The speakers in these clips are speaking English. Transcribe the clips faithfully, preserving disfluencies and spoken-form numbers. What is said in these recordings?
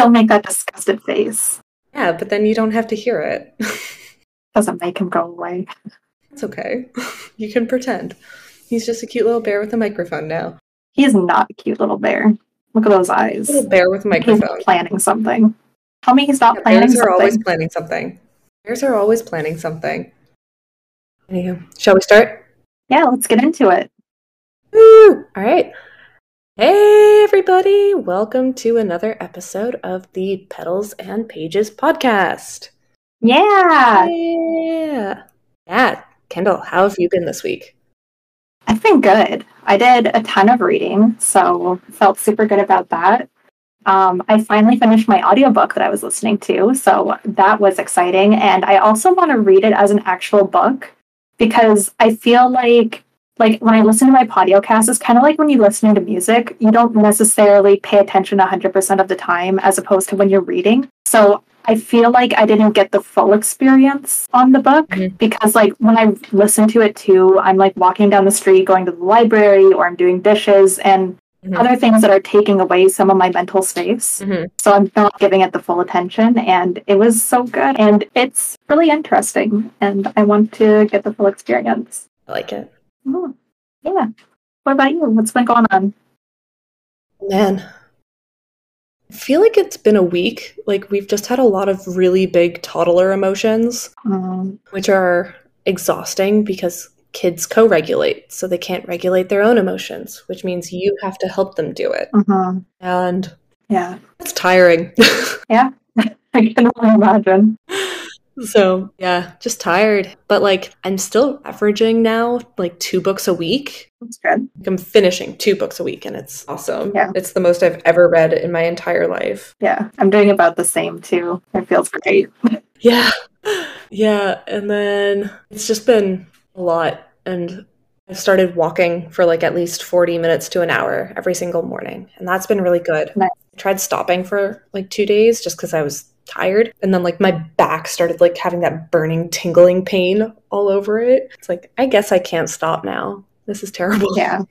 still make that disgusted face. Yeah, but then you don't have to hear it. Doesn't make him go away. It's okay. You can pretend. He's just a cute little bear with a microphone now. He's not a cute little bear. Look at those eyes. Little bear with a microphone. He's planning something. Tell me he's not yeah, planning bears something. Bears are always planning something. Bears are always planning something. Anywho, shall we start? Yeah, let's get into it. Woo! All right. Hey, everybody. Welcome to another episode of the Petals and Pages podcast. Yeah. Yeah. Yeah. Kendall, how have you been this week? I've been good. I did a ton of reading, so felt super good about that. Um, I finally finished my audiobook that I was listening to, so that was exciting. And I also want to read it as an actual book because I feel like like when I listen to my podcast, it's kind of like when you listen to music, you don't necessarily pay attention one hundred percent of the time as opposed to when you're reading. So I feel like I didn't get the full experience on the book mm-hmm. because like when I listen to it too, I'm like walking down the street, going to the library, or I'm doing dishes and mm-hmm. other things that are taking away some of my mental space. Mm-hmm. So I'm not giving it the full attention, and it was so good and it's really interesting and I want to get the full experience. I like it. Oh, yeah. What about you? What's been going on? Man. I feel like it's been a week. Like, we've just had a lot of really big toddler emotions, um, which are exhausting because kids co-regulate, so they can't regulate their own emotions, which means you have to help them do it. Uh-huh. And yeah, it's tiring. Yeah, I can only imagine. So, yeah, just tired. But, like, I'm still averaging now, like, two books a week. That's good. Like, I'm finishing two books a week, and it's awesome. Yeah. It's the most I've ever read in my entire life. Yeah, I'm doing about the same, too. It feels great. Yeah. Yeah, and then it's just been a lot, and I've started walking for, like, at least forty minutes to an hour every single morning, and that's been really good. Nice. I tried stopping for, like, two days just because I was tired, and then like my back started like having that burning tingling pain all over it. It's like, I guess I can't stop now. This is terrible. Yeah,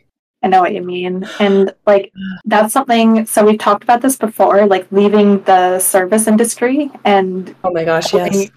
I know what you mean. And like that's something, so we've talked about this before, like leaving the service industry and oh my gosh going, yes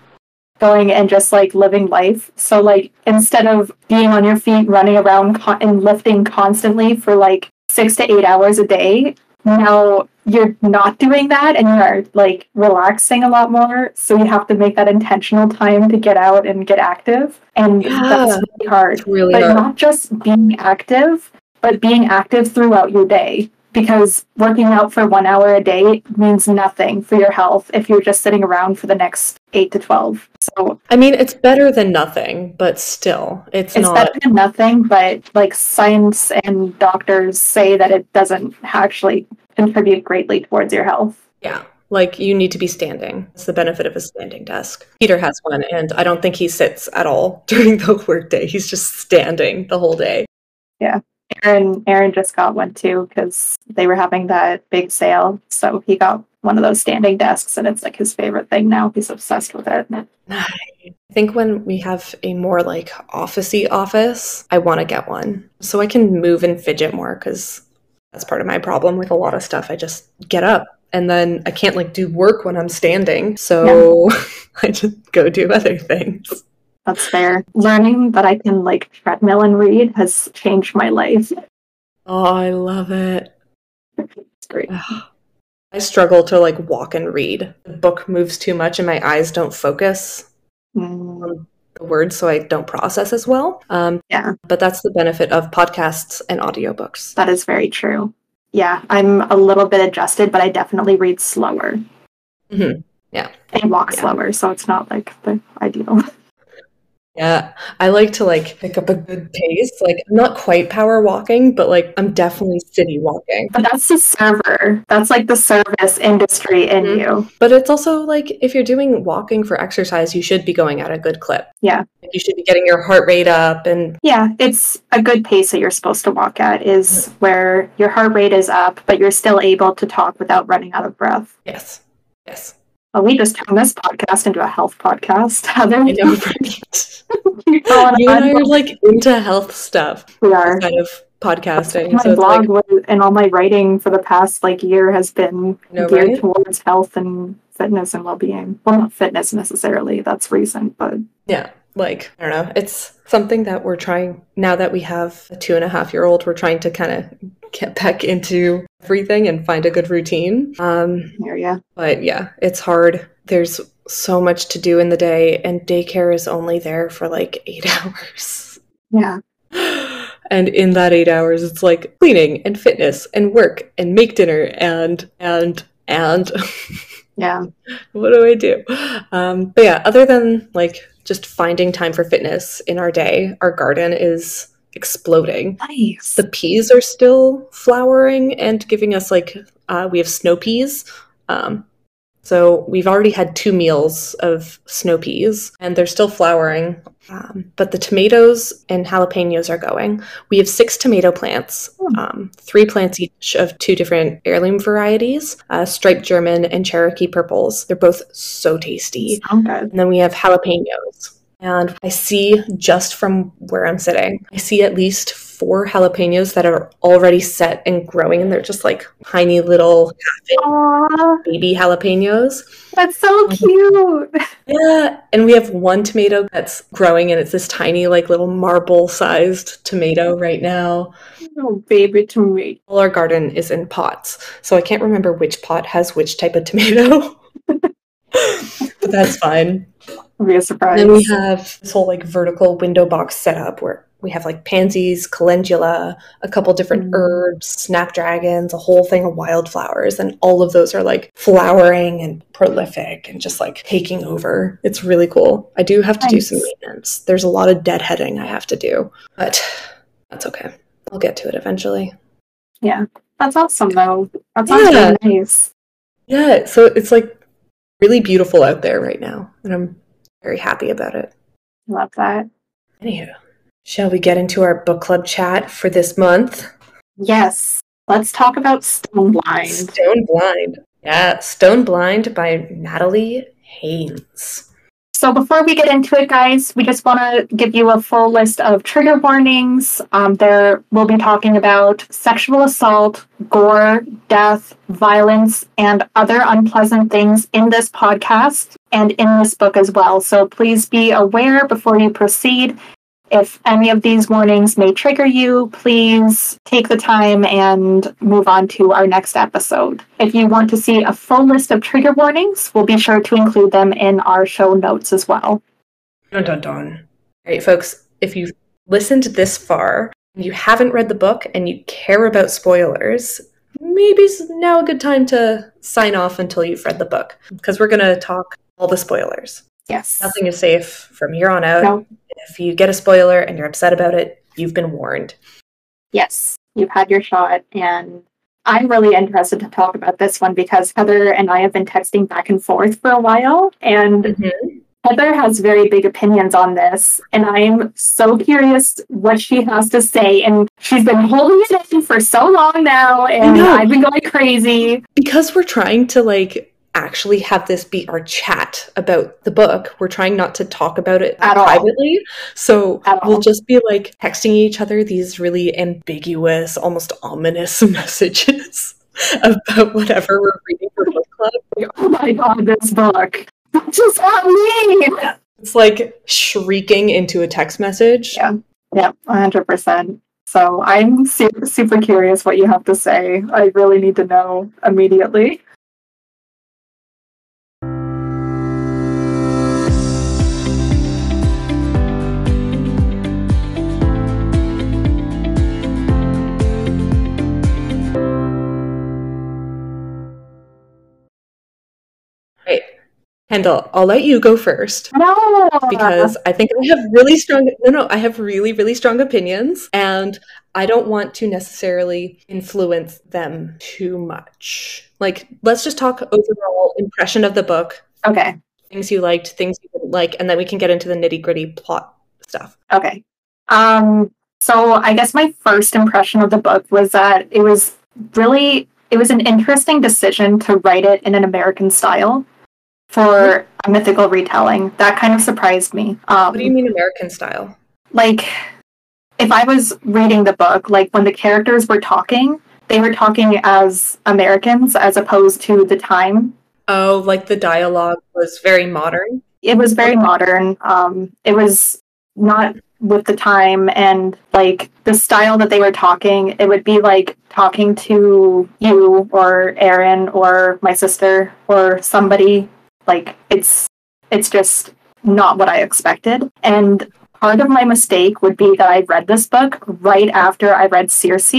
going and just like living life. So like instead of being on your feet running around con- and lifting constantly for like six to eight hours a day, now you're not doing that and you're like relaxing a lot more, so you have to make that intentional time to get out and get active, and yeah, that's really hard. It's really but hard. Not just being active, but being active throughout your day, because working out for one hour a day means nothing for your health if you're just sitting around for the next eight to twelve. So I mean, it's better than nothing, but still it's, it's not better than nothing, but like science and doctors say that it doesn't actually contribute greatly towards your health. Yeah, like you need to be standing. That's the benefit of a standing desk. Peter has one, and I don't think he sits at all during the workday. He's just standing the whole day. Yeah, Aaron, Aaron just got one too because they were having that big sale, so he got one of those standing desks, and it's like his favorite thing now. He's obsessed with it. I think when we have a more like officey office, I want to get one so I can move and fidget more, because that's part of my problem with a lot of stuff. I just get up and then I can't like do work when I'm standing. So yeah. I just go do other things. That's fair. Learning that I can like treadmill and read has changed my life. Oh, I love it. It's great. I struggle to like walk and read. The book moves too much and my eyes don't focus mm. on the words, so I don't process as well. Um, yeah. But that's the benefit of podcasts and audiobooks. That is very true. Yeah, I'm a little bit adjusted, but I definitely read slower. Mm-hmm. Yeah. And walk yeah. slower, so it's not like the ideal. Yeah, I like to like pick up a good pace. Like, I'm not quite power walking, but like I'm definitely city walking. But that's the server. That's like the service industry in mm-hmm. you. But it's also like if you're doing walking for exercise, you should be going at a good clip. Yeah. You should be getting your heart rate up and yeah, it's a good pace that you're supposed to walk at is mm-hmm. where your heart rate is up, but you're still able to talk without running out of breath. Yes. Yes. Well, we just turned this podcast into a health podcast. Heather, I know, right? You and I are like into health stuff. We are. Kind of podcasting. My so blog like, was, and all my writing for the past like year has been no geared right? towards health and fitness and well-being. Well, not fitness necessarily, that's recent, but yeah, like I don't know, it's something that we're trying now that we have a two and a half year old. We're trying to kind of get back into everything and find a good routine. Um, yeah, yeah, but yeah, it's hard. There's so much to do in the day, and daycare is only there for like eight hours. Yeah. And in that eight hours, it's like cleaning and fitness and work and make dinner and, and, and. Yeah. What do I do? Um, but yeah, other than like just finding time for fitness in our day, our garden is exploding. Nice. The peas are still flowering and giving us like, uh, we have snow peas. Um, So we've already had two meals of snow peas, and they're still flowering, um, but the tomatoes and jalapenos are going. We have six tomato plants, um, three plants each of two different heirloom varieties, uh, striped German and Cherokee purples. They're both so tasty. Sounds good. And then we have jalapenos. And I see, just from where I'm sitting, I see at least four jalapenos that are already set and growing, and they're just like tiny little baby jalapenos. That's so cute. Yeah. And we have one tomato that's growing, and it's this tiny like little marble-sized tomato right now. Oh, baby tomato. All our garden is in pots, so I can't remember which pot has which type of tomato. But that's fine. It'll be a surprise. And then we have this whole like vertical window box setup where we have like pansies, calendula, a couple different mm. herbs, snapdragons, a whole thing of wildflowers, and all of those are like flowering and prolific and just like taking over. It's really cool. I do have to nice. do some maintenance. There's a lot of deadheading I have to do, but that's okay. I'll get to it eventually. Yeah, that's awesome though. That sounds yeah. really nice. Yeah, so it's like really beautiful out there right now, and I'm very happy about it. Love that. Anywho, shall we get into our book club chat for this month? Yes. Let's talk about Stone Blind. Stone Blind. Yeah, Stone Blind by Natalie Haynes. So before we get into it, guys, we just want to give you a full list of trigger warnings. Um, there we'll be talking about sexual assault, gore, death, violence, and other unpleasant things in this podcast and in this book as well. So please be aware before you proceed. If any of these warnings may trigger you, please take the time and move on to our next episode. If you want to see a full list of trigger warnings, we'll be sure to include them in our show notes as well. Dun, dun, dun. All right, folks, if you've listened this far, and you haven't read the book, and you care about spoilers, maybe it's now a good time to sign off until you've read the book, because we're going to talk all the spoilers. Yes. Nothing is safe from here on out. No. If you get a spoiler and you're upset about it, you've been warned. Yes, you've had your shot. And I'm really interested to talk about this one because Heather and I have been texting back and forth for a while. And mm-hmm. Heather has very big opinions on this. And I'm so curious what she has to say. And she's been holding it in for so long now. And I've been going crazy. Because we're trying to, like, actually have this be our chat about the book. We're trying not to talk about it At privately. All. So At we'll all. just be like texting each other these really ambiguous, almost ominous messages about whatever we're reading for book club. Like, oh my god, this book. That's just not me. It's like shrieking into a text message. Yeah. Yeah, one hundred percent. So I'm super, super curious what you have to say. I really need to know immediately. Kendall, I'll let you go first. No. Because I think I have really strong, no, no, I have really, really strong opinions, and I don't want to necessarily influence them too much. Like, let's just talk overall impression of the book. Okay. Things you liked, things you didn't like, and then we can get into the nitty-gritty plot stuff. Okay. Um, so I guess my first impression of the book was that it was really, it was an interesting decision to write it in an American style. For a mythical retelling. That kind of surprised me. Um, what do you mean American style? Like, if I was reading the book, like when the characters were talking, they were talking as Americans as opposed to the time. Oh, like the dialogue was very modern? It was very modern. Um, it was not with the time, and like the style that they were talking, it would be like talking to you or Aaron or my sister or somebody. Like it's it's just not what I expected. And part of my mistake would be that I read this book right after I read Circe.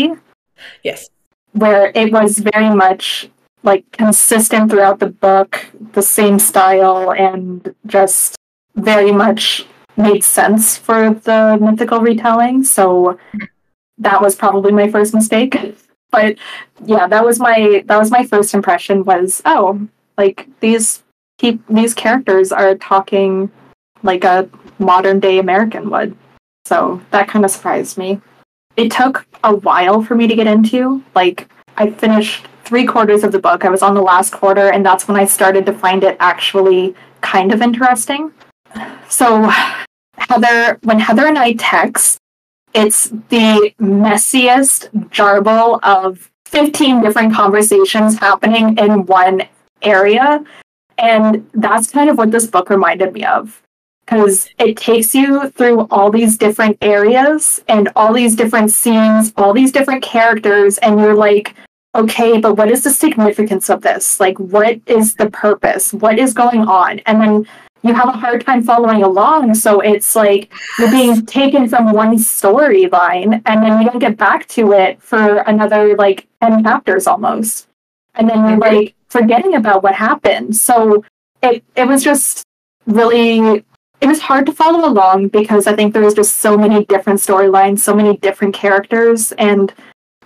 Yes. Where it was very much like consistent throughout the book, the same style, and just very much made sense for the mythical retelling. So that was probably my first mistake. But yeah, that was my that was my first impression was, oh, like these keep these characters are talking like a modern day American would. So that kind of surprised me. It took a while for me to get into. Like I finished three quarters of the book. I was on the last quarter, and that's when I started to find it actually kind of interesting. So Heather, when Heather and I text, it's the messiest jarble of fifteen different conversations happening in one area. And that's kind of what this book reminded me of, because it takes you through all these different areas and all these different scenes, all these different characters. And you're like, okay, but what is the significance of this? Like, what is the purpose? What is going on? And then you have a hard time following along, so it's like you're being taken from one storyline, and then you don't get back to it for another, like, ten chapters almost. And then you're, like, forgetting about what happened. So it, it was just really... It was hard to follow along, because I think there was just so many different storylines, so many different characters, and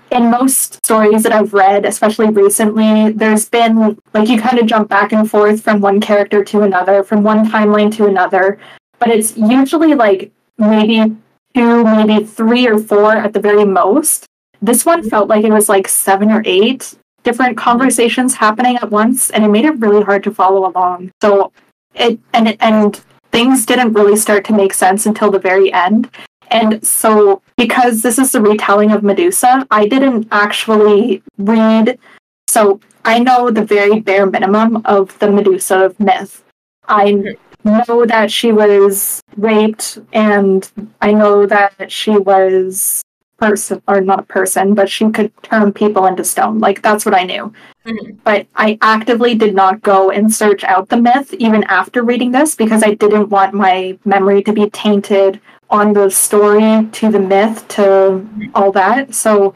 in most stories that I've read, especially recently, there's been, like, you kind of jump back and forth from one character to another, from one timeline to another, but it's usually, like, maybe two, maybe three or four at the very most. This one felt like it was, like, seven or eight different conversations happening at once, and it made it really hard to follow along. So, it, and, and things didn't really start to make sense until the very end. And so, because this is the retelling of Medusa, I didn't actually read, so I know the very bare minimum of the Medusa myth. I know that she was raped, and I know that she was person, or not a person, but she could turn people into stone. Like, that's what I knew. Mm-hmm. But I actively did not go and search out the myth, even after reading this, because I didn't want my memory to be tainted on the story, to the myth, to all that. So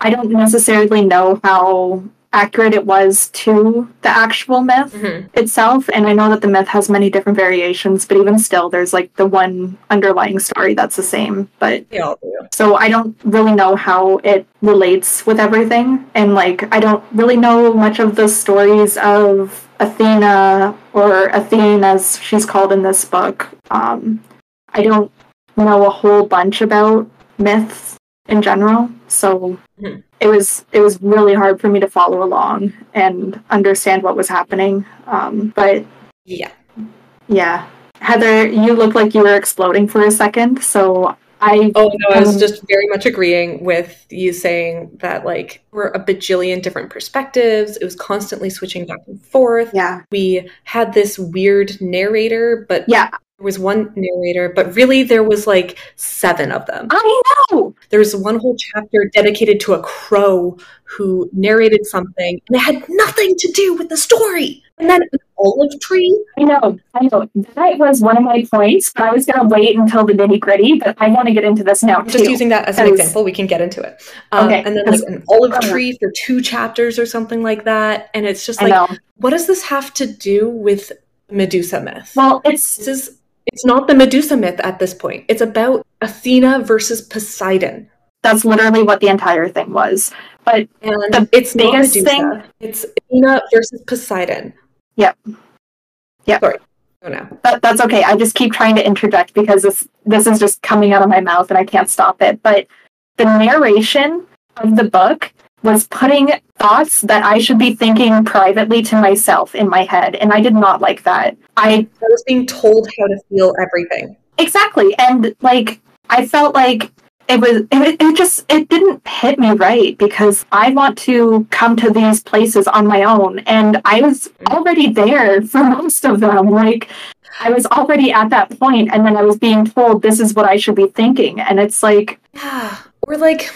I don't necessarily know how accurate it was to the actual myth mm-hmm. itself. And I know that the myth has many different variations, but even still, there's like the one underlying story that's the same. But yeah, yeah. So I don't really know how it relates with everything. And like, I don't really know much of the stories of Athena, or Athene as she's called in this book. Um, I don't know a whole bunch about myths in general, so mm-hmm. it was it was really hard for me to follow along and understand what was happening. Um, but yeah, yeah, Heather, you looked like you were exploding for a second. So I oh no, um, I was just very much agreeing with you saying that, like, we're a bajillion different perspectives. It was constantly switching back and forth. Yeah, we had this weird narrator, but yeah. There was one narrator, but really there was like seven of them. I know! There was one whole chapter dedicated to a crow who narrated something, and it had nothing to do with the story. And then an olive tree. I know, I know. That was one of my points, but I was going to wait until the nitty-gritty, but I want to get into this now, too. Just using that as an example, we can get into it. Um, okay. And then like an olive tree for two chapters or something like that. And it's just like, what does this have to do with Medusa myth? Well, it's... This is, It's not the Medusa myth at this point. It's about Athena versus Poseidon. That's literally what the entire thing was. But and the it's biggest not Medusa. thing... It's Athena versus Poseidon. Yep. Yep. Sorry. Oh, no. That, that's okay. I just keep trying to interject because this, this is just coming out of my mouth and I can't stop it. But the narration of the book was putting thoughts that I should be thinking privately to myself in my head, and I did not like that. I, I was being told how to feel everything. Exactly, and, like, I felt like it was it, it just it didn't hit me right, because I want to come to these places on my own, and I was already there for most of them. Like, I was already at that point, and then I was being told this is what I should be thinking, and it's like, or like,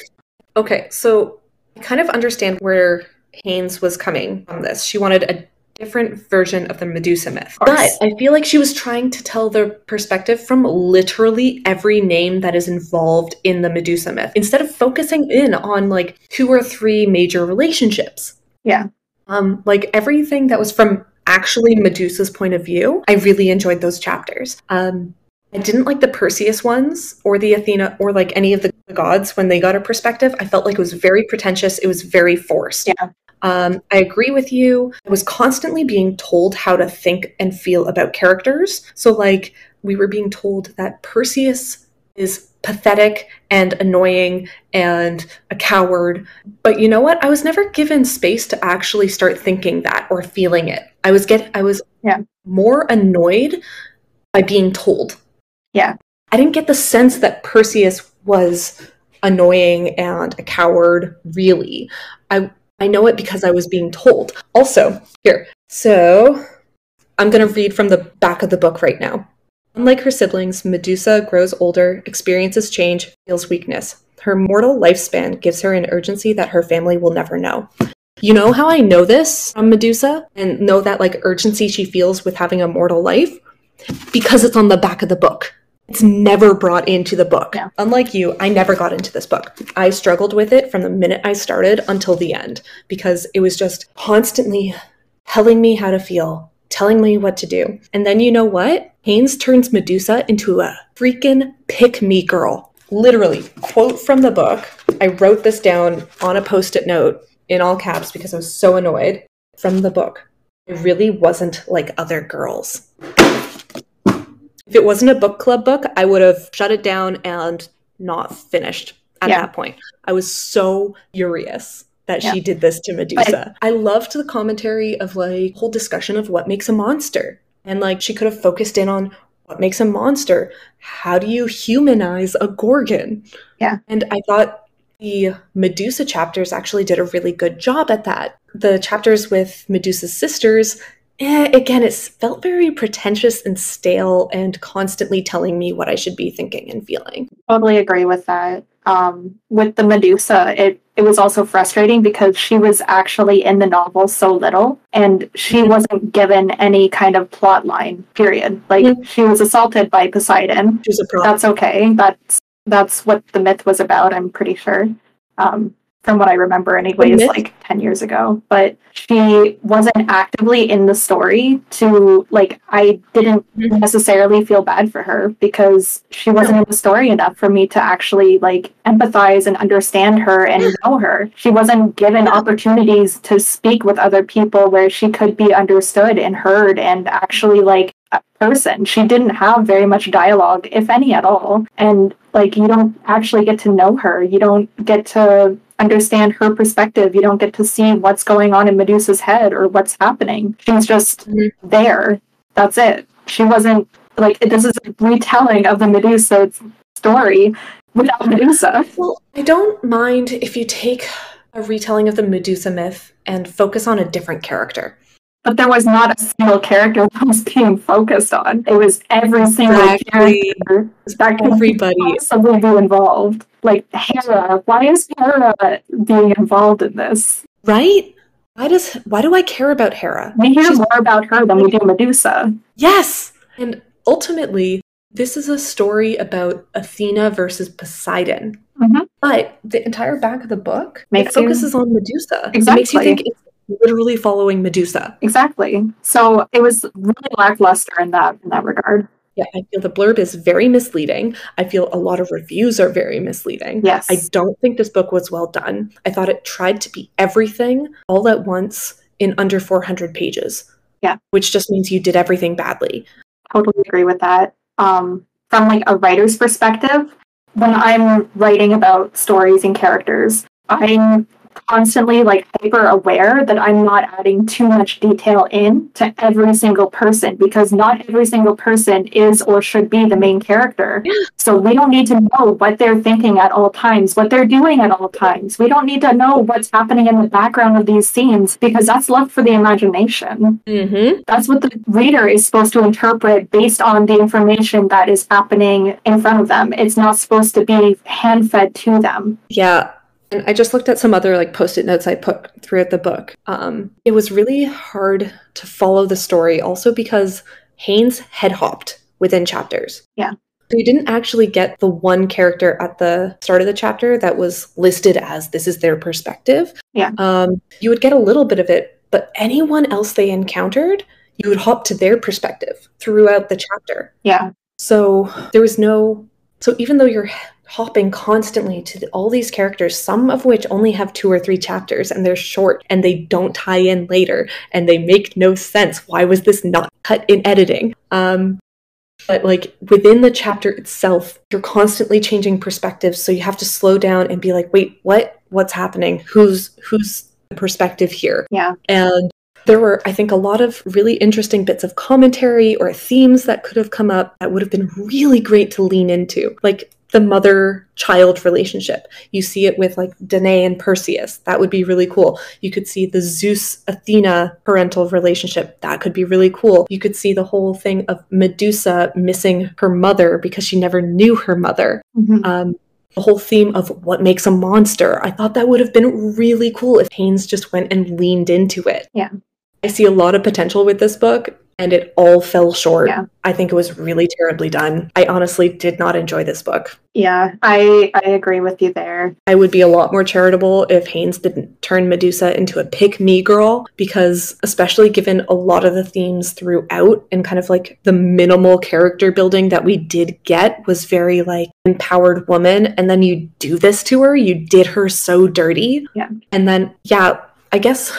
okay, so I kind of understand where Haynes was coming on this. She wanted a different version of the Medusa myth, but I feel like she was trying to tell their perspective from literally every name that is involved in the Medusa myth, instead of focusing in on like two or three major relationships. Yeah. Um, like everything that was from actually Medusa's point of view, I really enjoyed those chapters. Um, I didn't like the Perseus ones or the Athena or like any of the gods when they got a perspective. I felt like it was very pretentious. It was very forced. Yeah. Um, I agree with you. I was constantly being told how to think and feel about characters. So like we were being told that Perseus is pathetic and annoying and a coward. But you know what? I was never given space to actually start thinking that or feeling it. I was get I was yeah. more annoyed by being told. Yeah. I didn't get the sense that Perseus was annoying and a coward, really. I I know it because I was being told. Also, here, so I'm going to read from the back of the book right now. Unlike her siblings, Medusa grows older, experiences change, feels weakness. Her mortal lifespan gives her an urgency that her family will never know. You know how I know this from Medusa and know that like urgency she feels with having a mortal life? Because it's on the back of the book. It's never brought into the book. No. Unlike you, I never got into this book. I struggled with it from the minute I started until the end, because it was just constantly telling me how to feel, telling me what to do. And then you know what? Haynes turns Medusa into a freaking pick-me girl. Literally, quote from the book. I wrote this down on a post-it note in all caps because I was so annoyed. From the book, it really wasn't like other girls. If it wasn't a book club book, I would have shut it down and not finished at yeah. that point. I was so furious that yeah. she did this to Medusa. But I loved the commentary of like whole discussion of what makes a monster. And like she could have focused in on what makes a monster. How do you humanize a Gorgon? Yeah. And I thought the Medusa chapters actually did a really good job at that. The chapters with Medusa's sisters, Eh, again, it felt very pretentious and stale and constantly telling me what I should be thinking and feeling. Totally agree with that. Um, with the Medusa, it, it was also frustrating because she was actually in the novel so little, and she wasn't given any kind of plot line, period. Like, mm-hmm. she was assaulted by Poseidon. She's a problem. That's okay. That's, that's what the myth was about, I'm pretty sure. Um, from what I remember anyways, like ten years ago, but she wasn't actively in the story to, like, I didn't necessarily feel bad for her because she wasn't in the story enough for me to actually, like, empathize and understand her and know her. She wasn't given opportunities to speak with other people where she could be understood and heard and actually, like, a person. She didn't have very much dialogue, if any at all, and, like, you don't actually get to know her. You don't get to understand her perspective. You don't get to see what's going on in Medusa's head or what's happening. She's just mm-hmm. there. That's it. She wasn't, like, this is a retelling of the Medusa story without Medusa. Well, I don't mind if you take a retelling of the Medusa myth and focus on a different character. But there was not a single character that was being focused on. It was every single exactly. character that could Everybody. possibly be involved. Like, Hera. Why is Hera being involved in this? Right? Why does? Why do I care about Hera? We care She's more about her than we do Medusa. Yes! And ultimately, this is a story about Athena versus Poseidon. Mm-hmm. But the entire back of the book makes it focuses you... on Medusa. Exactly. It makes you think it's literally following Medusa. Exactly. So it was really lackluster in that in that regard. Yeah, I feel the blurb is very misleading. I feel a lot of reviews are very misleading. Yes. I don't think this book was well done. I thought it tried to be everything all at once in under four hundred pages. Yeah. Which just means you did everything badly. Totally agree with that. Um, from like a writer's perspective, when I'm writing about stories and characters, I'm constantly like hyper aware that I'm not adding too much detail in to every single person, because not every single person is or should be the main character. So we don't need to know what they're thinking at all times, what they're doing at all times. We don't need to know what's happening in the background of these scenes, because that's left for the imagination. Mm-hmm. That's what the reader is supposed to interpret based on the information that is happening in front of them. It's not supposed to be hand-fed to them. Yeah. And I just looked at some other like post-it notes I put throughout the book. Um, it was really hard to follow the story also because Haynes head hopped within chapters. Yeah. So you didn't actually get the one character at the start of the chapter that was listed as this is their perspective. Yeah. Um, you would get a little bit of it, but anyone else they encountered, you would hop to their perspective throughout the chapter. Yeah. So there was no... So even though you're hopping constantly to the, all these characters, some of which only have two or three chapters and they're short and they don't tie in later and they make no sense. Why was this not cut in editing? Um, but like within the chapter itself, you're constantly changing perspectives. So you have to slow down and be like, wait, what? What's happening? Who's who's the perspective here? Yeah. And there were, I think, a lot of really interesting bits of commentary or themes that could have come up that would have been really great to lean into, like the mother-child relationship. You see it with like Danae and Perseus. That would be really cool. You could see the Zeus-Athena parental relationship. That could be really cool. You could see the whole thing of Medusa missing her mother because she never knew her mother. Mm-hmm. Um, the whole theme of what makes a monster. I thought that would have been really cool if Haynes just went and leaned into it. Yeah. I see a lot of potential with this book, and it all fell short. Yeah. I think it was really terribly done. I honestly did not enjoy this book. Yeah, I, I agree with you there. I would be a lot more charitable if Haynes didn't turn Medusa into a pick-me girl, because especially given a lot of the themes throughout and kind of like the minimal character building that we did get was very like empowered woman, and then you do this to her, you did her so dirty. Yeah. And then, yeah, I guess...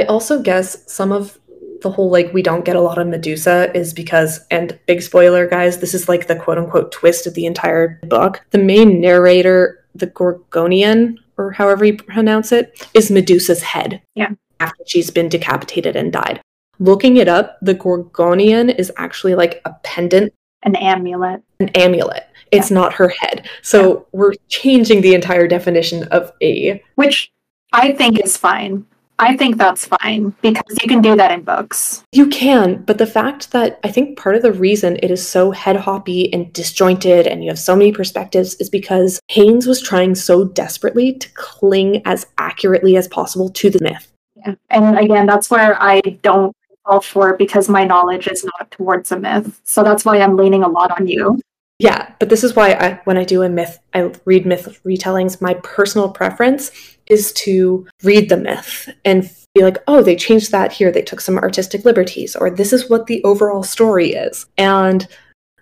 I also guess some of the whole, like, we don't get a lot of Medusa is because, and big spoiler, guys, this is, like, the quote-unquote twist of the entire book. The main narrator, the Gorgonian, or however you pronounce it, is Medusa's head. Yeah. After she's been decapitated and died. Looking it up, the Gorgonian is actually, like, a pendant. An amulet. An amulet. It's yeah. not her head. So yeah. we're changing the entire definition of a... Which I think is fine. I think that's fine, because you can do that in books. You can, but the fact that I think part of the reason it is so head-hoppy and disjointed and you have so many perspectives is because Haynes was trying so desperately to cling as accurately as possible to the myth. Yeah. And again, that's where I don't fall short because my knowledge is not towards a myth. So that's why I'm leaning a lot on you. Yeah, but this is why I, when I do a myth, I read myth retellings, my personal preference is to read the myth and be like, oh, they changed that here. They took some artistic liberties, or this is what the overall story is. And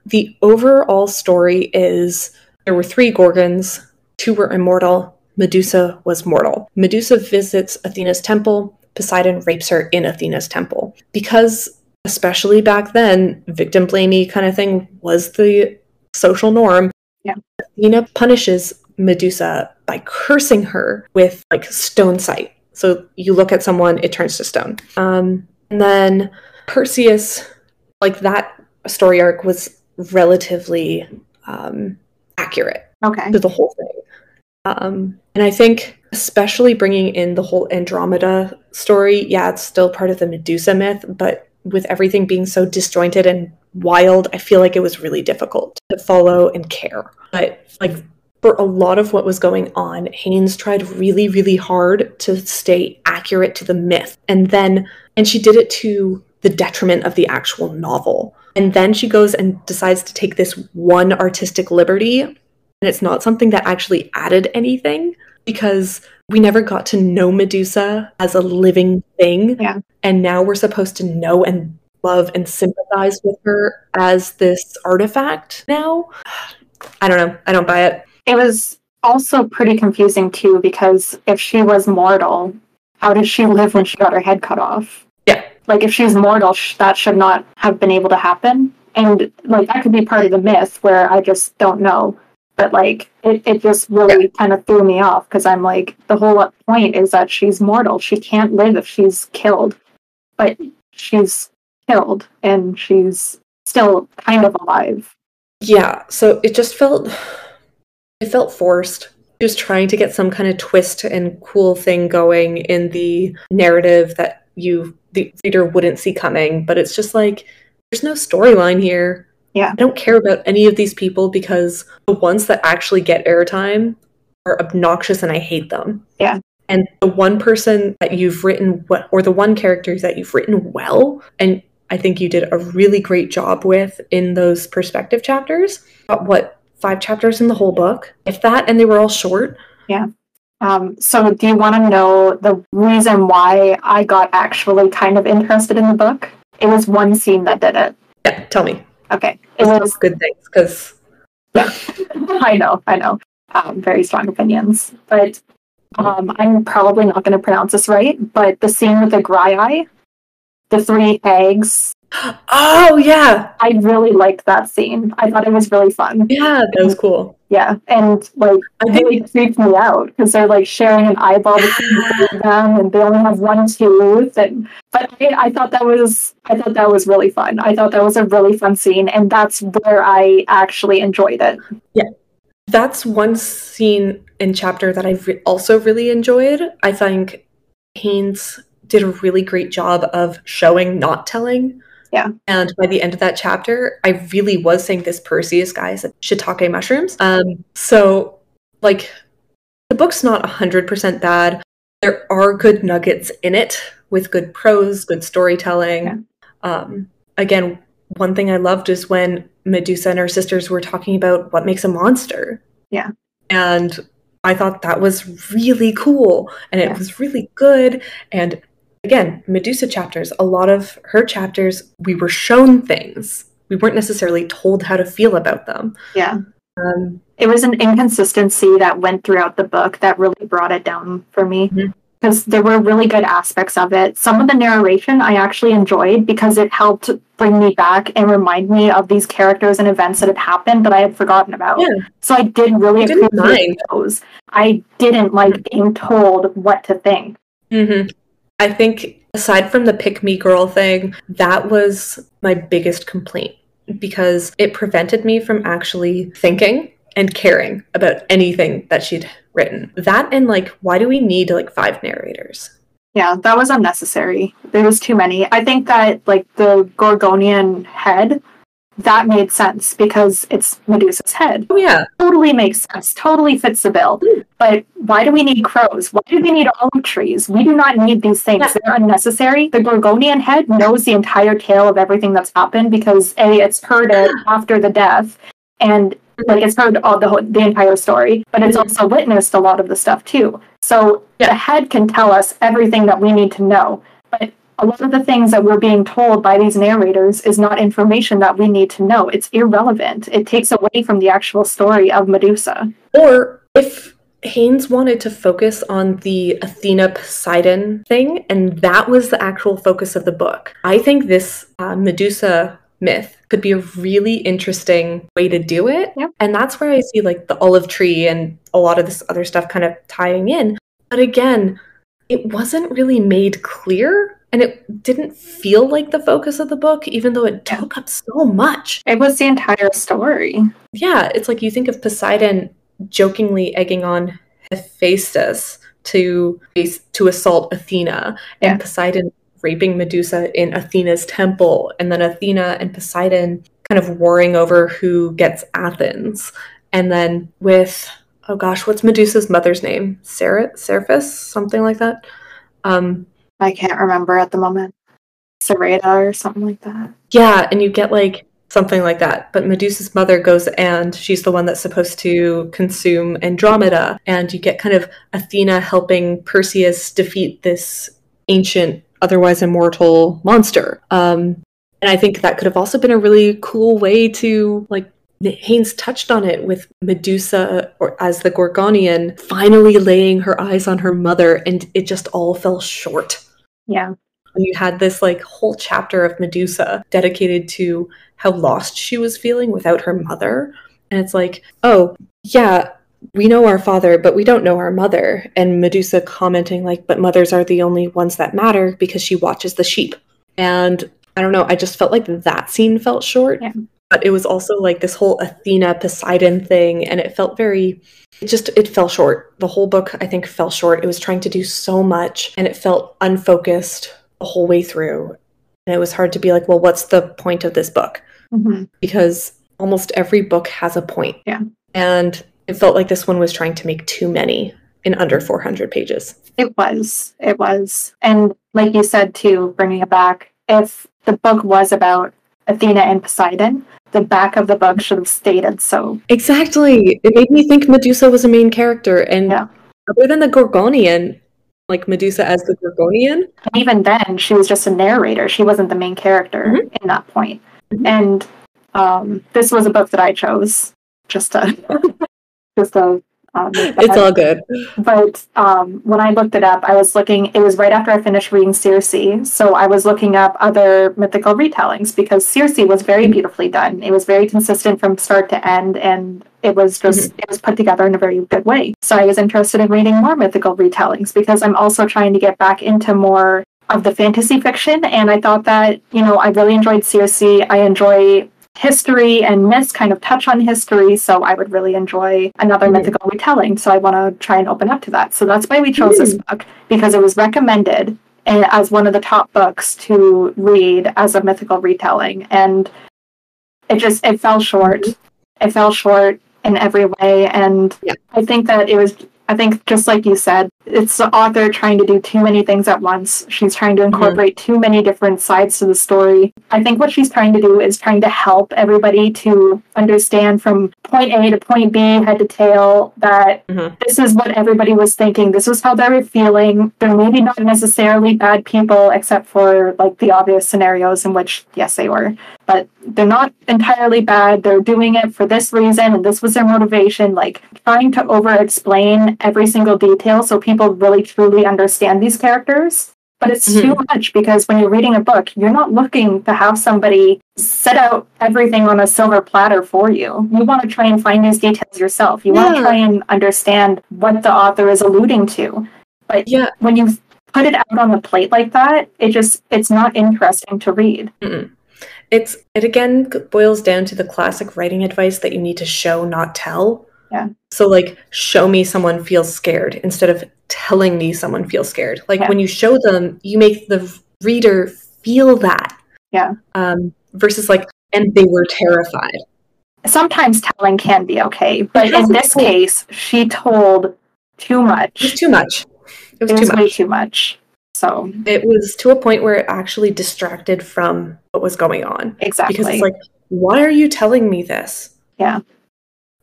the overall story is there were three Gorgons, two were immortal, Medusa was mortal. Medusa visits Athena's temple, Poseidon rapes her in Athena's temple. Because, especially back then, victim blamey kind of thing was the social norm. Yeah. Athena punishes Medusa by cursing her with like stone sight. So you look at someone, it turns to stone. Um, and then Perseus, like that story arc was relatively um, accurate okay. to the whole thing. Um, and I think especially bringing in the whole Andromeda story, yeah, it's still part of the Medusa myth, but with everything being so disjointed and wild, I feel like it was really difficult to follow and care. But like for a lot of what was going on, Haynes tried really, really hard to stay accurate to the myth. And then, and she did it to the detriment of the actual novel. And then she goes and decides to take this one artistic liberty. And it's not something that actually added anything, because we never got to know Medusa as a living thing. Yeah. And now we're supposed to know and love and sympathize with her as this artifact now. I don't know. I don't buy it. It was also pretty confusing too, because if she was mortal, how did she live when she got her head cut off? Yeah. Like if she was mortal, sh- that should not have been able to happen. And like that could be part of the myth where I just don't know. But, like, it, it just really yeah. kind of threw me off, because I'm like, the whole point is that she's mortal. She can't live if she's killed. But she's killed, and she's still kind of alive. Yeah, so it just felt... It felt forced. She was trying to get some kind of twist and cool thing going in the narrative that you, the reader, wouldn't see coming. But it's just like, there's no storyline here. Yeah. I don't care about any of these people because the ones that actually get airtime are obnoxious and I hate them. Yeah. And the one person that you've written, or the one character that you've written well, and I think you did a really great job with in those perspective chapters, got what, five chapters in the whole book? If that, and they were all short. Yeah. Um, so do you want to know the reason why I got actually kind of interested in the book? It was one scene that did it. Yeah, tell me. Okay. It was good things, because... Yeah. I know, I know. Um, very strong opinions. But um, I'm probably not going to pronounce this right, but the scene with the Graeae, the three eggs. Oh, yeah! I really liked that scene. I thought it was really fun. Yeah, that was cool. Yeah, and, like, I think it freaked me out, because they're, like, sharing an eyeball between them, and they only have one tooth, and... But I, I thought that was... I thought that was really fun. I thought that was a really fun scene, and that's where I actually enjoyed it. Yeah. That's one scene and chapter that I've re- also really enjoyed. I think Haynes did a really great job of showing, not telling. Yeah. And by the end of that chapter, I really was saying this Perseus guy is a shiitake mushrooms. Um, so, like, the book's not one hundred percent bad. There are good nuggets in it with good prose, good storytelling. Yeah. Um, again, one thing I loved is when Medusa and her sisters were talking about what makes a monster. Yeah. And I thought that was really cool. And it yeah. was really good. And again, Medusa chapters, a lot of her chapters, we were shown things. We weren't necessarily told how to feel about them. Yeah. Um, it was an inconsistency that went throughout the book that really brought it down for me. Because mm-hmm. there were really good aspects of it. Some of the narration I actually enjoyed because it helped bring me back and remind me of these characters and events that had happened that I had forgotten about. Yeah. So I did really appreciate those. I didn't like being told what to think. Mm-hmm. I think, aside from the pick-me-girl thing, that was my biggest complaint, because it prevented me from actually thinking and caring about anything that she'd written. That and, like, why do we need, like, five narrators? Yeah, that was unnecessary. There was too many. I think that, like, the Gorgonian head, that made sense, because it's Medusa's head. Oh, yeah. Totally makes sense. Totally fits the bill. Mm. But why do we need crows? Why do we need olive trees? We do not need these things. Yeah. They're unnecessary. The Gorgonian head knows the entire tale of everything that's happened, because, A, it's heard it after the death, and, like, it's heard all the, whole, the entire story, but it's mm-hmm. also witnessed a lot of the stuff, too. So yeah. the head can tell us everything that we need to know, but a lot of the things that we're being told by these narrators is not information that we need to know. It's irrelevant. It takes away from the actual story of Medusa. Or if Haynes wanted to focus on the Athena Poseidon thing, and that was the actual focus of the book, I think this uh, Medusa myth could be a really interesting way to do it. Yep. And that's where I see, like, the olive tree and a lot of this other stuff kind of tying in. But again, it wasn't really made clear. And it didn't feel like the focus of the book, even though it took up so much. It was the entire story. Yeah, it's like you think of Poseidon jokingly egging on Hephaestus to to assault Athena, yeah. and Poseidon raping Medusa in Athena's temple, and then Athena and Poseidon kind of warring over who gets Athens. And then with, oh gosh, what's Medusa's mother's name? Sarah, Serapis? Something like that? Um... I can't remember at the moment. Serata or something like that. Yeah, and you get, like, something like that. But Medusa's mother goes, and she's the one that's supposed to consume Andromeda. And you get kind of Athena helping Perseus defeat this ancient, otherwise immortal monster. Um, and I think that could have also been a really cool way to, like, Haynes touched on it with Medusa, or as the Gorgonian, finally laying her eyes on her mother, and it just all fell short. Yeah. And you had this, like, whole chapter of Medusa dedicated to how lost she was feeling without her mother, And it's like, oh, yeah, we know our father, but we don't know our mother. And Medusa commenting like, but mothers are the only ones that matter because she watches the sheep. And I don't know, I just felt like that scene felt short. Yeah. But it was also like this whole Athena Poseidon thing. And it felt very, it just, it fell short. The whole book, I think, fell short. It was trying to do so much and it felt unfocused the whole way through. And it was hard to be like, well, what's the point of this book? Mm-hmm. Because almost every book has a point. Yeah. And it felt like this one was trying to make too many in under four hundred pages. It was. It was. And like you said, too, bringing it back, if the book was about Athena and Poseidon, the back of the book should have stated so. Exactly. It made me think Medusa was a main character. And yeah. Other than the Gorgonian, like Medusa as the Gorgonian. And even then, she was just a narrator. She wasn't the main character mm-hmm. in that point. Mm-hmm. And um, this was a book that I chose just to... Just a, um, it's all good. But um, when I looked it up, I was looking, it was right after I finished reading Circe. So I was looking up other mythical retellings because Circe was very beautifully done. It was very consistent from start to end. And it was just, mm-hmm. it was put together in a very good way. So I was interested in reading more mythical retellings because I'm also trying to get back into more of the fantasy fiction. And I thought that, you know, I really enjoyed Circe. I enjoy history and myths kind of touch on history, so I would really enjoy another mm. mythical retelling, so I want to try and open up to that. So that's why we chose mm. this book, because it was recommended as one of the top books to read as a mythical retelling, and it just it fell short mm. it fell short in every way. And yeah. I think that it was I think just like you said, it's the author trying to do too many things at once. She's trying to incorporate mm-hmm. too many different sides to the story. I think what she's trying to do is trying to help everybody to understand from point A to point B, head to tail, that mm-hmm. this is what everybody was thinking. This was how they were feeling. They're maybe not necessarily bad people, except for like the obvious scenarios in which, yes, they were. But they're not entirely bad. They're doing it for this reason, and this was their motivation. Like, trying to over-explain every single detail so people really truly understand these characters. But it's mm-hmm. too much, because when you're reading a book, you're not looking to have somebody set out everything on a silver platter for you. You want to try and find these details yourself. You yeah. want to try and understand what the author is alluding to. But yeah. when you put it out on the plate like that, it just it's not interesting to read. Mm-mm. It's it again boils down to the classic writing advice that you need to show, not tell. Yeah. So like, show me someone feels scared instead of telling me someone feels scared. Like yeah. when you show them, you make the reader feel that. Yeah. Um, versus like, and they were terrified. Sometimes telling can be okay, but in this told. case, she told too much. It was too much. It was, it was too much. way too much. So it was to a point where it actually distracted from what was going on. Exactly. Because it's like, why are you telling me this? Yeah.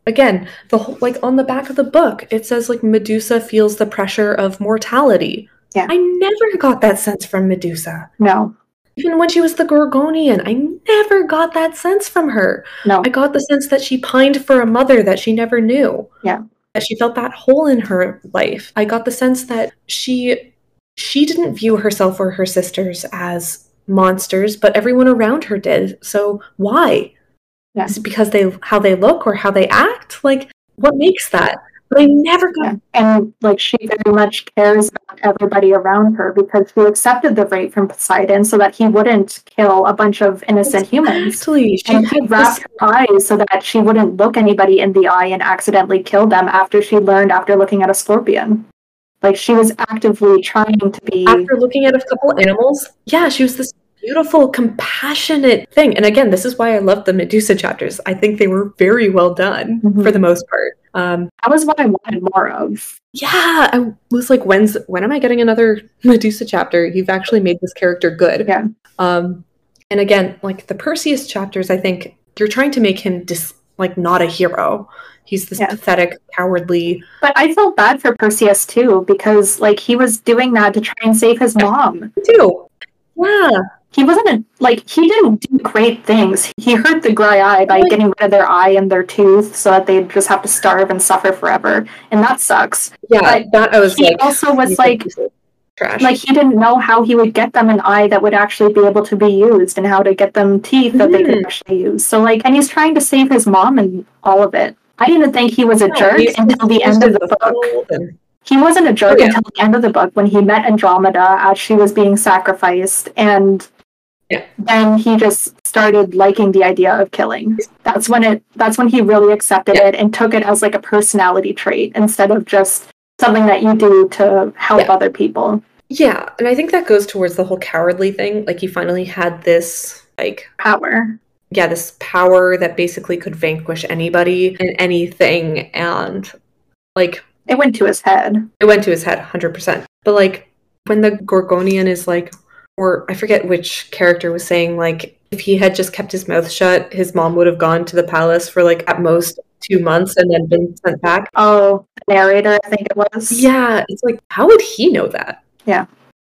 Again, the whole, like on the back of the book, it says like Medusa feels the pressure of mortality. Yeah. I never got that sense from Medusa. No. Even when she was the Gorgonian, I never got that sense from her. No. I got the sense that she pined for a mother that she never knew. Yeah. That she felt that hole in her life. I got the sense that she she didn't view herself or her sisters as monsters, but everyone around her did. So why? Yeah. Is it because they how they look or how they act? Like, what makes that? But I never got... Yeah. And, like, she very much cares about everybody around her because she accepted the rape from Poseidon so that he wouldn't kill a bunch of innocent exactly. humans. She and she wrapped this... her eyes so that she wouldn't look anybody in the eye and accidentally kill them after she learned after looking at a scorpion. Like, she was actively trying to be... After looking at a couple animals, yeah, she was this... beautiful, compassionate thing. And again, this is why I love the Medusa chapters. I think they were very well done mm-hmm. for the most part. Um, that was what I wanted more of. Yeah, I was like, when's when am I getting another Medusa chapter? You've actually made this character good. Yeah. Um, and again, like the Perseus chapters, I think you're trying to make him dis- like not a hero. He's this yeah. pathetic, cowardly. But I felt bad for Perseus too, because like he was doing that to try and save his mom. Me too. Yeah. He wasn't, a, like, he didn't do great things. He hurt the Graeae by getting rid of their eye and their tooth so that they'd just have to starve and suffer forever. And that sucks. Yeah, but that I was he like... He also was like, Trash. Like, he didn't know how he would get them an eye that would actually be able to be used, and how to get them teeth that mm. they could actually use. So, like, and he's trying to save his mom and all of it. I didn't think he was a no, jerk until the end of the, the book. And... He wasn't a jerk oh, yeah. until the end of the book, when he met Andromeda as she was being sacrificed, and yeah. then he just started liking the idea of killing. That's when it. That's when he really accepted yeah. it and took it as, like, a personality trait instead of just something that you do to help yeah. other people. Yeah, and I think that goes towards the whole cowardly thing. Like, he finally had this, like... Power. Yeah, this power that basically could vanquish anybody and anything, and, like... It went to his head. It went to his head, one hundred percent. But, like, when the Gorgonian is, like... Or, I forget which character was saying, like, if he had just kept his mouth shut, his mom would have gone to the palace for, like, at most... two months and then been sent back. Oh, the narrator, I think it was. Yeah, it's like, how would he know that? Yeah.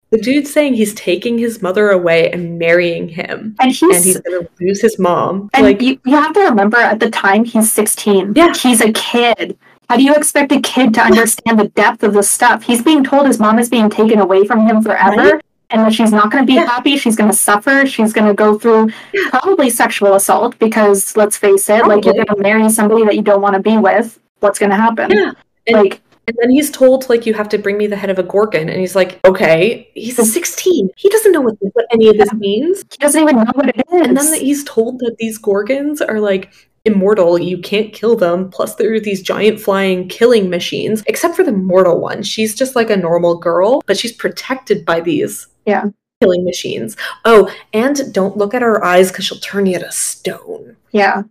The dude's saying he's taking his mother away and marrying him. And he's, and he's going to lose his mom. And like, you, you have to remember, at the time, he's sixteen. Yeah. He's a kid. How do you expect a kid to understand the depth of this stuff? He's being told his mom is being taken away from him forever. Right? And that she's not going to be yeah. happy, she's going to suffer, she's going to go through probably sexual assault, because, let's face it, probably. like, you're going to marry somebody that you don't want to be with, what's going to happen? Yeah. And, like, and then he's told, like, you have to bring me the head of a Gorgon, and he's like, okay, he's sixteen. He doesn't know what, what any of this means. He doesn't even know what it is. And then he's told that these Gorgons are, like, immortal, you can't kill them, plus there are these giant flying killing machines, except for the mortal one. She's just, like, a normal girl, but she's protected by these yeah killing machines. Oh, and don't look at her eyes, because she'll turn you to stone. Yeah.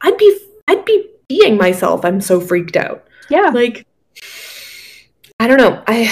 I'd be I'd be being myself. I'm so freaked out. Yeah. Like, I don't know. I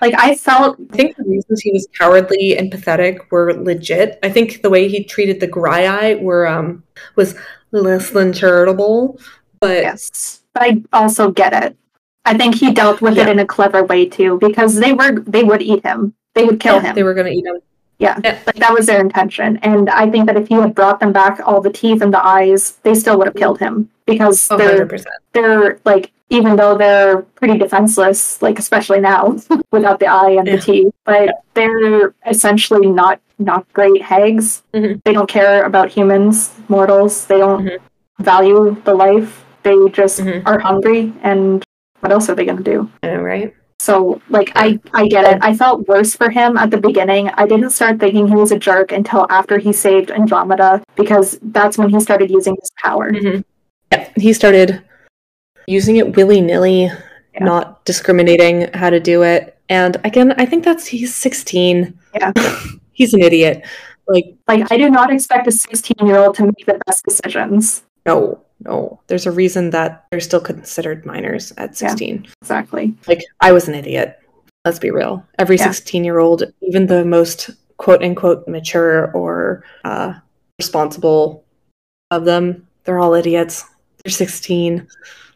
like I felt I think the reasons he was cowardly and pathetic were legit. I think the way he treated the Graeae were um was less than charitable. But yes. But I also get it. I think he dealt with yeah. it in a clever way too, because they were they would eat him. They would kill yeah, him. They were going to eat him. Yeah. yeah. Like, that was their intention. And I think that if he had brought them back all the teeth and the eyes, they still would have killed him. Because they're, one hundred percent. They're, like, even though they're pretty defenseless, like, especially now, without the eye and yeah. the teeth, but yeah. they're essentially not, not great hags. Mm-hmm. They don't care about humans, mortals. They don't mm-hmm. value the life. They just mm-hmm. are hungry. And what else are they going to do? I know, right? So, like, I, I get it. I felt worse for him at the beginning. I didn't start thinking he was a jerk until after he saved Andromeda, because that's when he started using his power. Mm-hmm. Yeah, he started using it willy-nilly, yeah. not discriminating how to do it. And again, I think that's, he's sixteen. Yeah. He's an idiot. Like, like, I do not expect a sixteen-year-old to make the best decisions. No. No, there's a reason that they're still considered minors at sixteen. Yeah, exactly. Like, I was an idiot. Let's be real. Every yeah. sixteen-year-old, even the most quote-unquote mature or uh, responsible of them, they're all idiots. They're sixteen.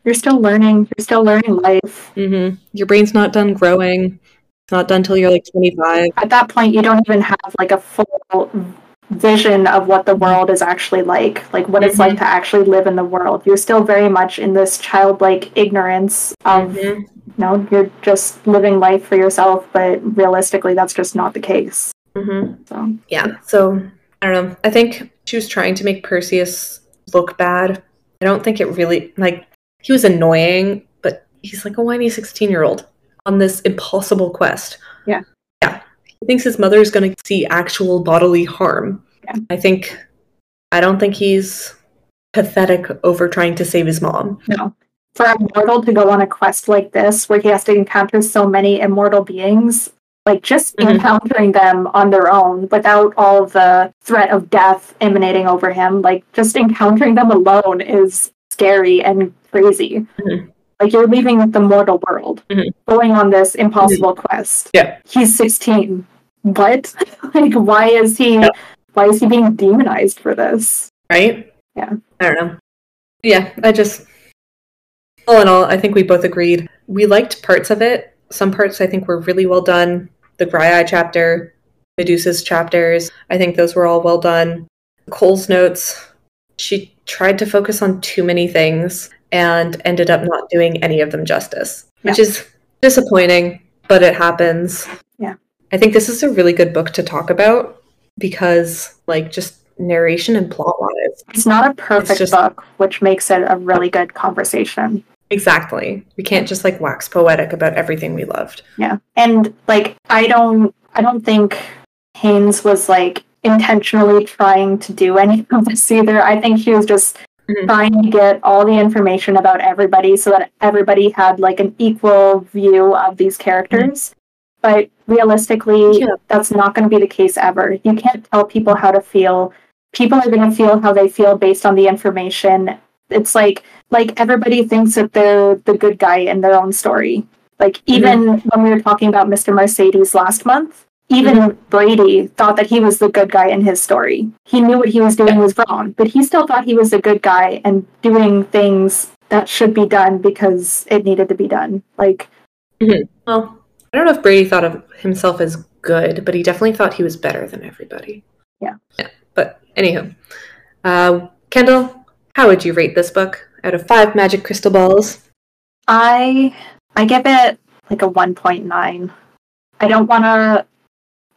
You're still learning. You're still learning life. Mm-hmm. Your brain's not done growing. It's not done until you're, like, twenty-five. At that point, you don't even have, like, a full... vision of what the world is actually like, like what mm-hmm. it's like to actually live in the world. You're still very much in this childlike ignorance of, mm-hmm. you know, you're just living life for yourself, but realistically, that's just not the case. Mm-hmm. So yeah, so I don't know. I think she was trying to make Perseus look bad. I don't think it really, like, he was annoying, but he's like a whiny sixteen-year-old on this impossible quest. Yeah. Yeah. He thinks his mother is going to see actual bodily harm. Yeah. I think, I don't think he's pathetic over trying to save his mom. No. For a mortal to go on a quest like this, where he has to encounter so many immortal beings, like, just mm-hmm. encountering them on their own without all the threat of death emanating over him, like, just encountering them alone is scary and crazy. Mm-hmm. Like, you're leaving the mortal world, mm-hmm. going on this impossible mm-hmm. quest. Yeah. He's sixteen. What? Like, why is he, yeah. why is he being demonized for this? Right? Yeah. I don't know. Yeah, I just, all in all, I think we both agreed. We liked parts of it. Some parts I think were really well done. The Graeae chapter, Medusa's chapters, I think those were all well done. Cole's notes, she tried to focus on too many things and ended up not doing any of them justice, yeah. which is disappointing, but it happens. Yeah. I think this is a really good book to talk about because, like, just narration and plot-wise. It's not a perfect just, book, which makes it a really good conversation. Exactly. We can't just, like, wax poetic about everything we loved. Yeah. And, like, I don't, I don't think Haynes was, like, intentionally trying to do any of this either. I think she was just mm-hmm. trying to get all the information about everybody so that everybody had, like, an equal view of these characters. Mm-hmm. But realistically, yeah. that's not going to be the case ever. You can't tell people how to feel. People are going to feel how they feel based on the information. It's like, like everybody thinks that they're the good guy in their own story. Like, even mm-hmm. when we were talking about Mister Mercedes last month, even mm-hmm. Brady thought that he was the good guy in his story. He knew what he was doing was wrong, but he still thought he was a good guy and doing things that should be done because it needed to be done. Like, mm-hmm. well, I don't know if Brady thought of himself as good, but he definitely thought he was better than everybody. Yeah. Yeah. But anywho, uh, Kendall, how would you rate this book out of five magic crystal balls? I I give it like a one point nine. I don't want to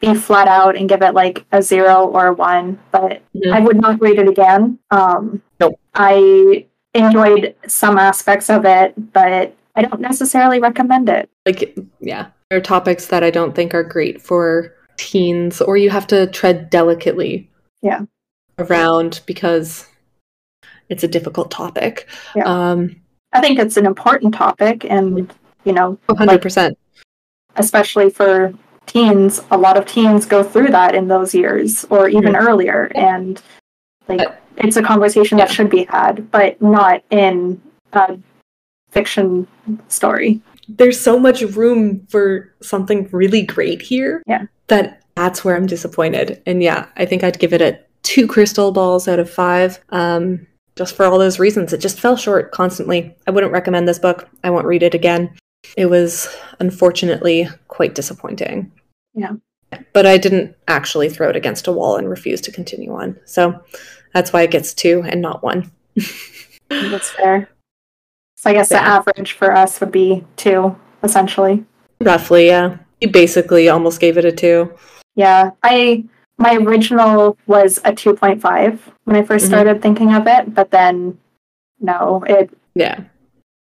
be flat out and give it like a zero or a one, but mm-hmm. I would not read it again. Um, nope. I enjoyed some aspects of it, but I don't necessarily recommend it. Like, yeah. There are topics that I don't think are great for teens, or you have to tread delicately yeah. around because it's a difficult topic. Yeah. Um, I think it's an important topic, and, you know, one hundred percent. Like, especially for teens, a lot of teens go through that in those years, or even mm-hmm. earlier, and, like, uh, it's a conversation yeah. that should be had, but not in a fiction story. There's so much room for something really great here yeah. that that's where I'm disappointed. And yeah, I think I'd give it a two crystal balls out of five, um, just for all those reasons. It just fell short constantly. I wouldn't recommend this book. I won't read it again. It was unfortunately quite disappointing. Yeah. But I didn't actually throw it against a wall and refuse to continue on. So that's why it gets two and not one. That's fair. So I guess yeah. the average for us would be two, essentially. Roughly, yeah. You basically almost gave it a two. Yeah. I my original was a two point five when I first mm-hmm. started thinking of it, but then, no. it. Yeah.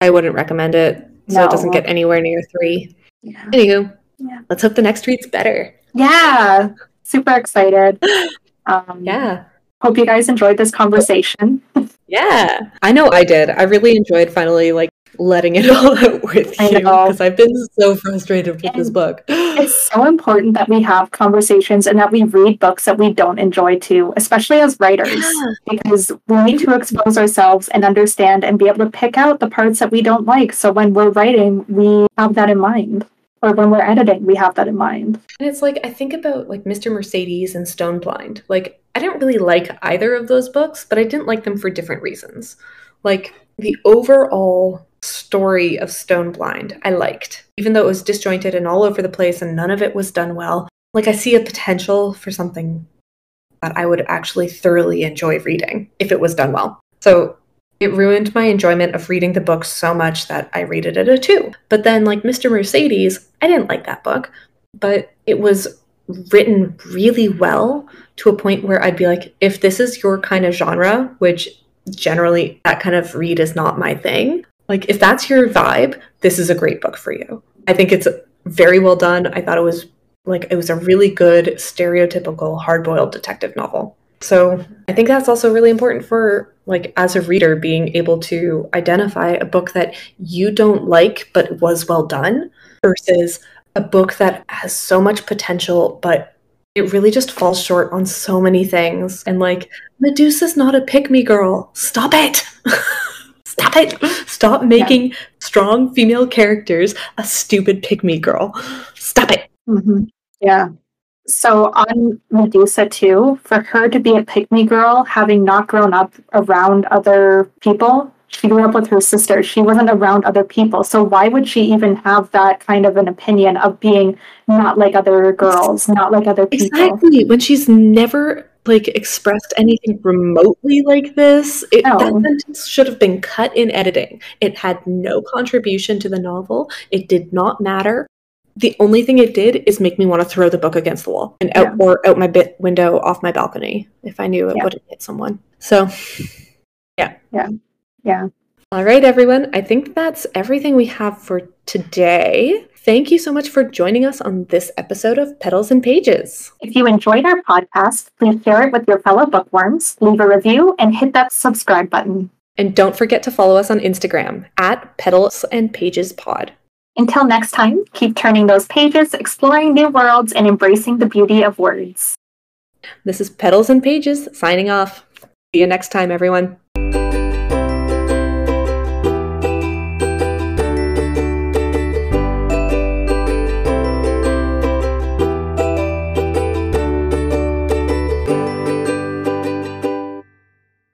I wouldn't recommend it, so no. it doesn't get anywhere near three. Yeah. Anywho, yeah. let's hope the next read's better. Yeah. Super excited. Um, yeah. Hope you guys enjoyed this conversation. Yeah, I know I did. I really enjoyed finally, like, letting it all out with you, because I've been so frustrated with and this book. It's so important that we have conversations and that we read books that we don't enjoy too, especially as writers, yeah. because we need to expose ourselves and understand and be able to pick out the parts that we don't like. So when we're writing, we have that in mind. Or when we're editing, we have that in mind. And it's like, I think about, like, Mister Mercedes and Stone Blind. Like, I didn't really like either of those books, but I didn't like them for different reasons. Like, the overall story of Stone Blind, I liked. Even though it was disjointed and all over the place and none of it was done well, like, I see a potential for something that I would actually thoroughly enjoy reading if it was done well. So it ruined my enjoyment of reading the book so much that I rated it a two. But then, like, Mister Mercedes, I didn't like that book, but it was written really well to a point where I'd be like, if this is your kind of genre, which generally that kind of read is not my thing, like, if that's your vibe, this is a great book for you. I think it's very well done. I thought it was, like, it was a really good, stereotypical, hard-boiled detective novel. So I think that's also really important for, like, as a reader, being able to identify a book that you don't like but was well done versus a book that has so much potential, but it really just falls short on so many things. And, like, Medusa's not a pick-me girl. Stop it. Stop it. Stop making yeah. strong female characters a stupid pick-me girl. Stop it. Mm-hmm. Yeah. So on Medusa too, for her to be a pygmy girl, having not grown up around other people, she grew up with her sister. She wasn't around other people. So why would she even have that kind of an opinion of being not like other girls, not like other people? Exactly. When she's never, like, expressed anything remotely like this, it, oh. that sentence should have been cut in editing. It had no contribution to the novel. It did not matter. the only thing it did is make me want to throw the book against the wall and out yeah. or out my bit window off my balcony if I knew it yeah. wouldn't hit someone. So yeah. Yeah. Yeah. All right, everyone. I think that's everything we have for today. Thank you so much for joining us on this episode of Petals and Pages. If you enjoyed our podcast, please share it with your fellow bookworms, leave a review, and hit that subscribe button. And don't forget to follow us on Instagram at Petals and Pages Pod. Until next time, keep turning those pages, exploring new worlds, and embracing the beauty of words. This is Petals and Pages signing off. See you next time, everyone.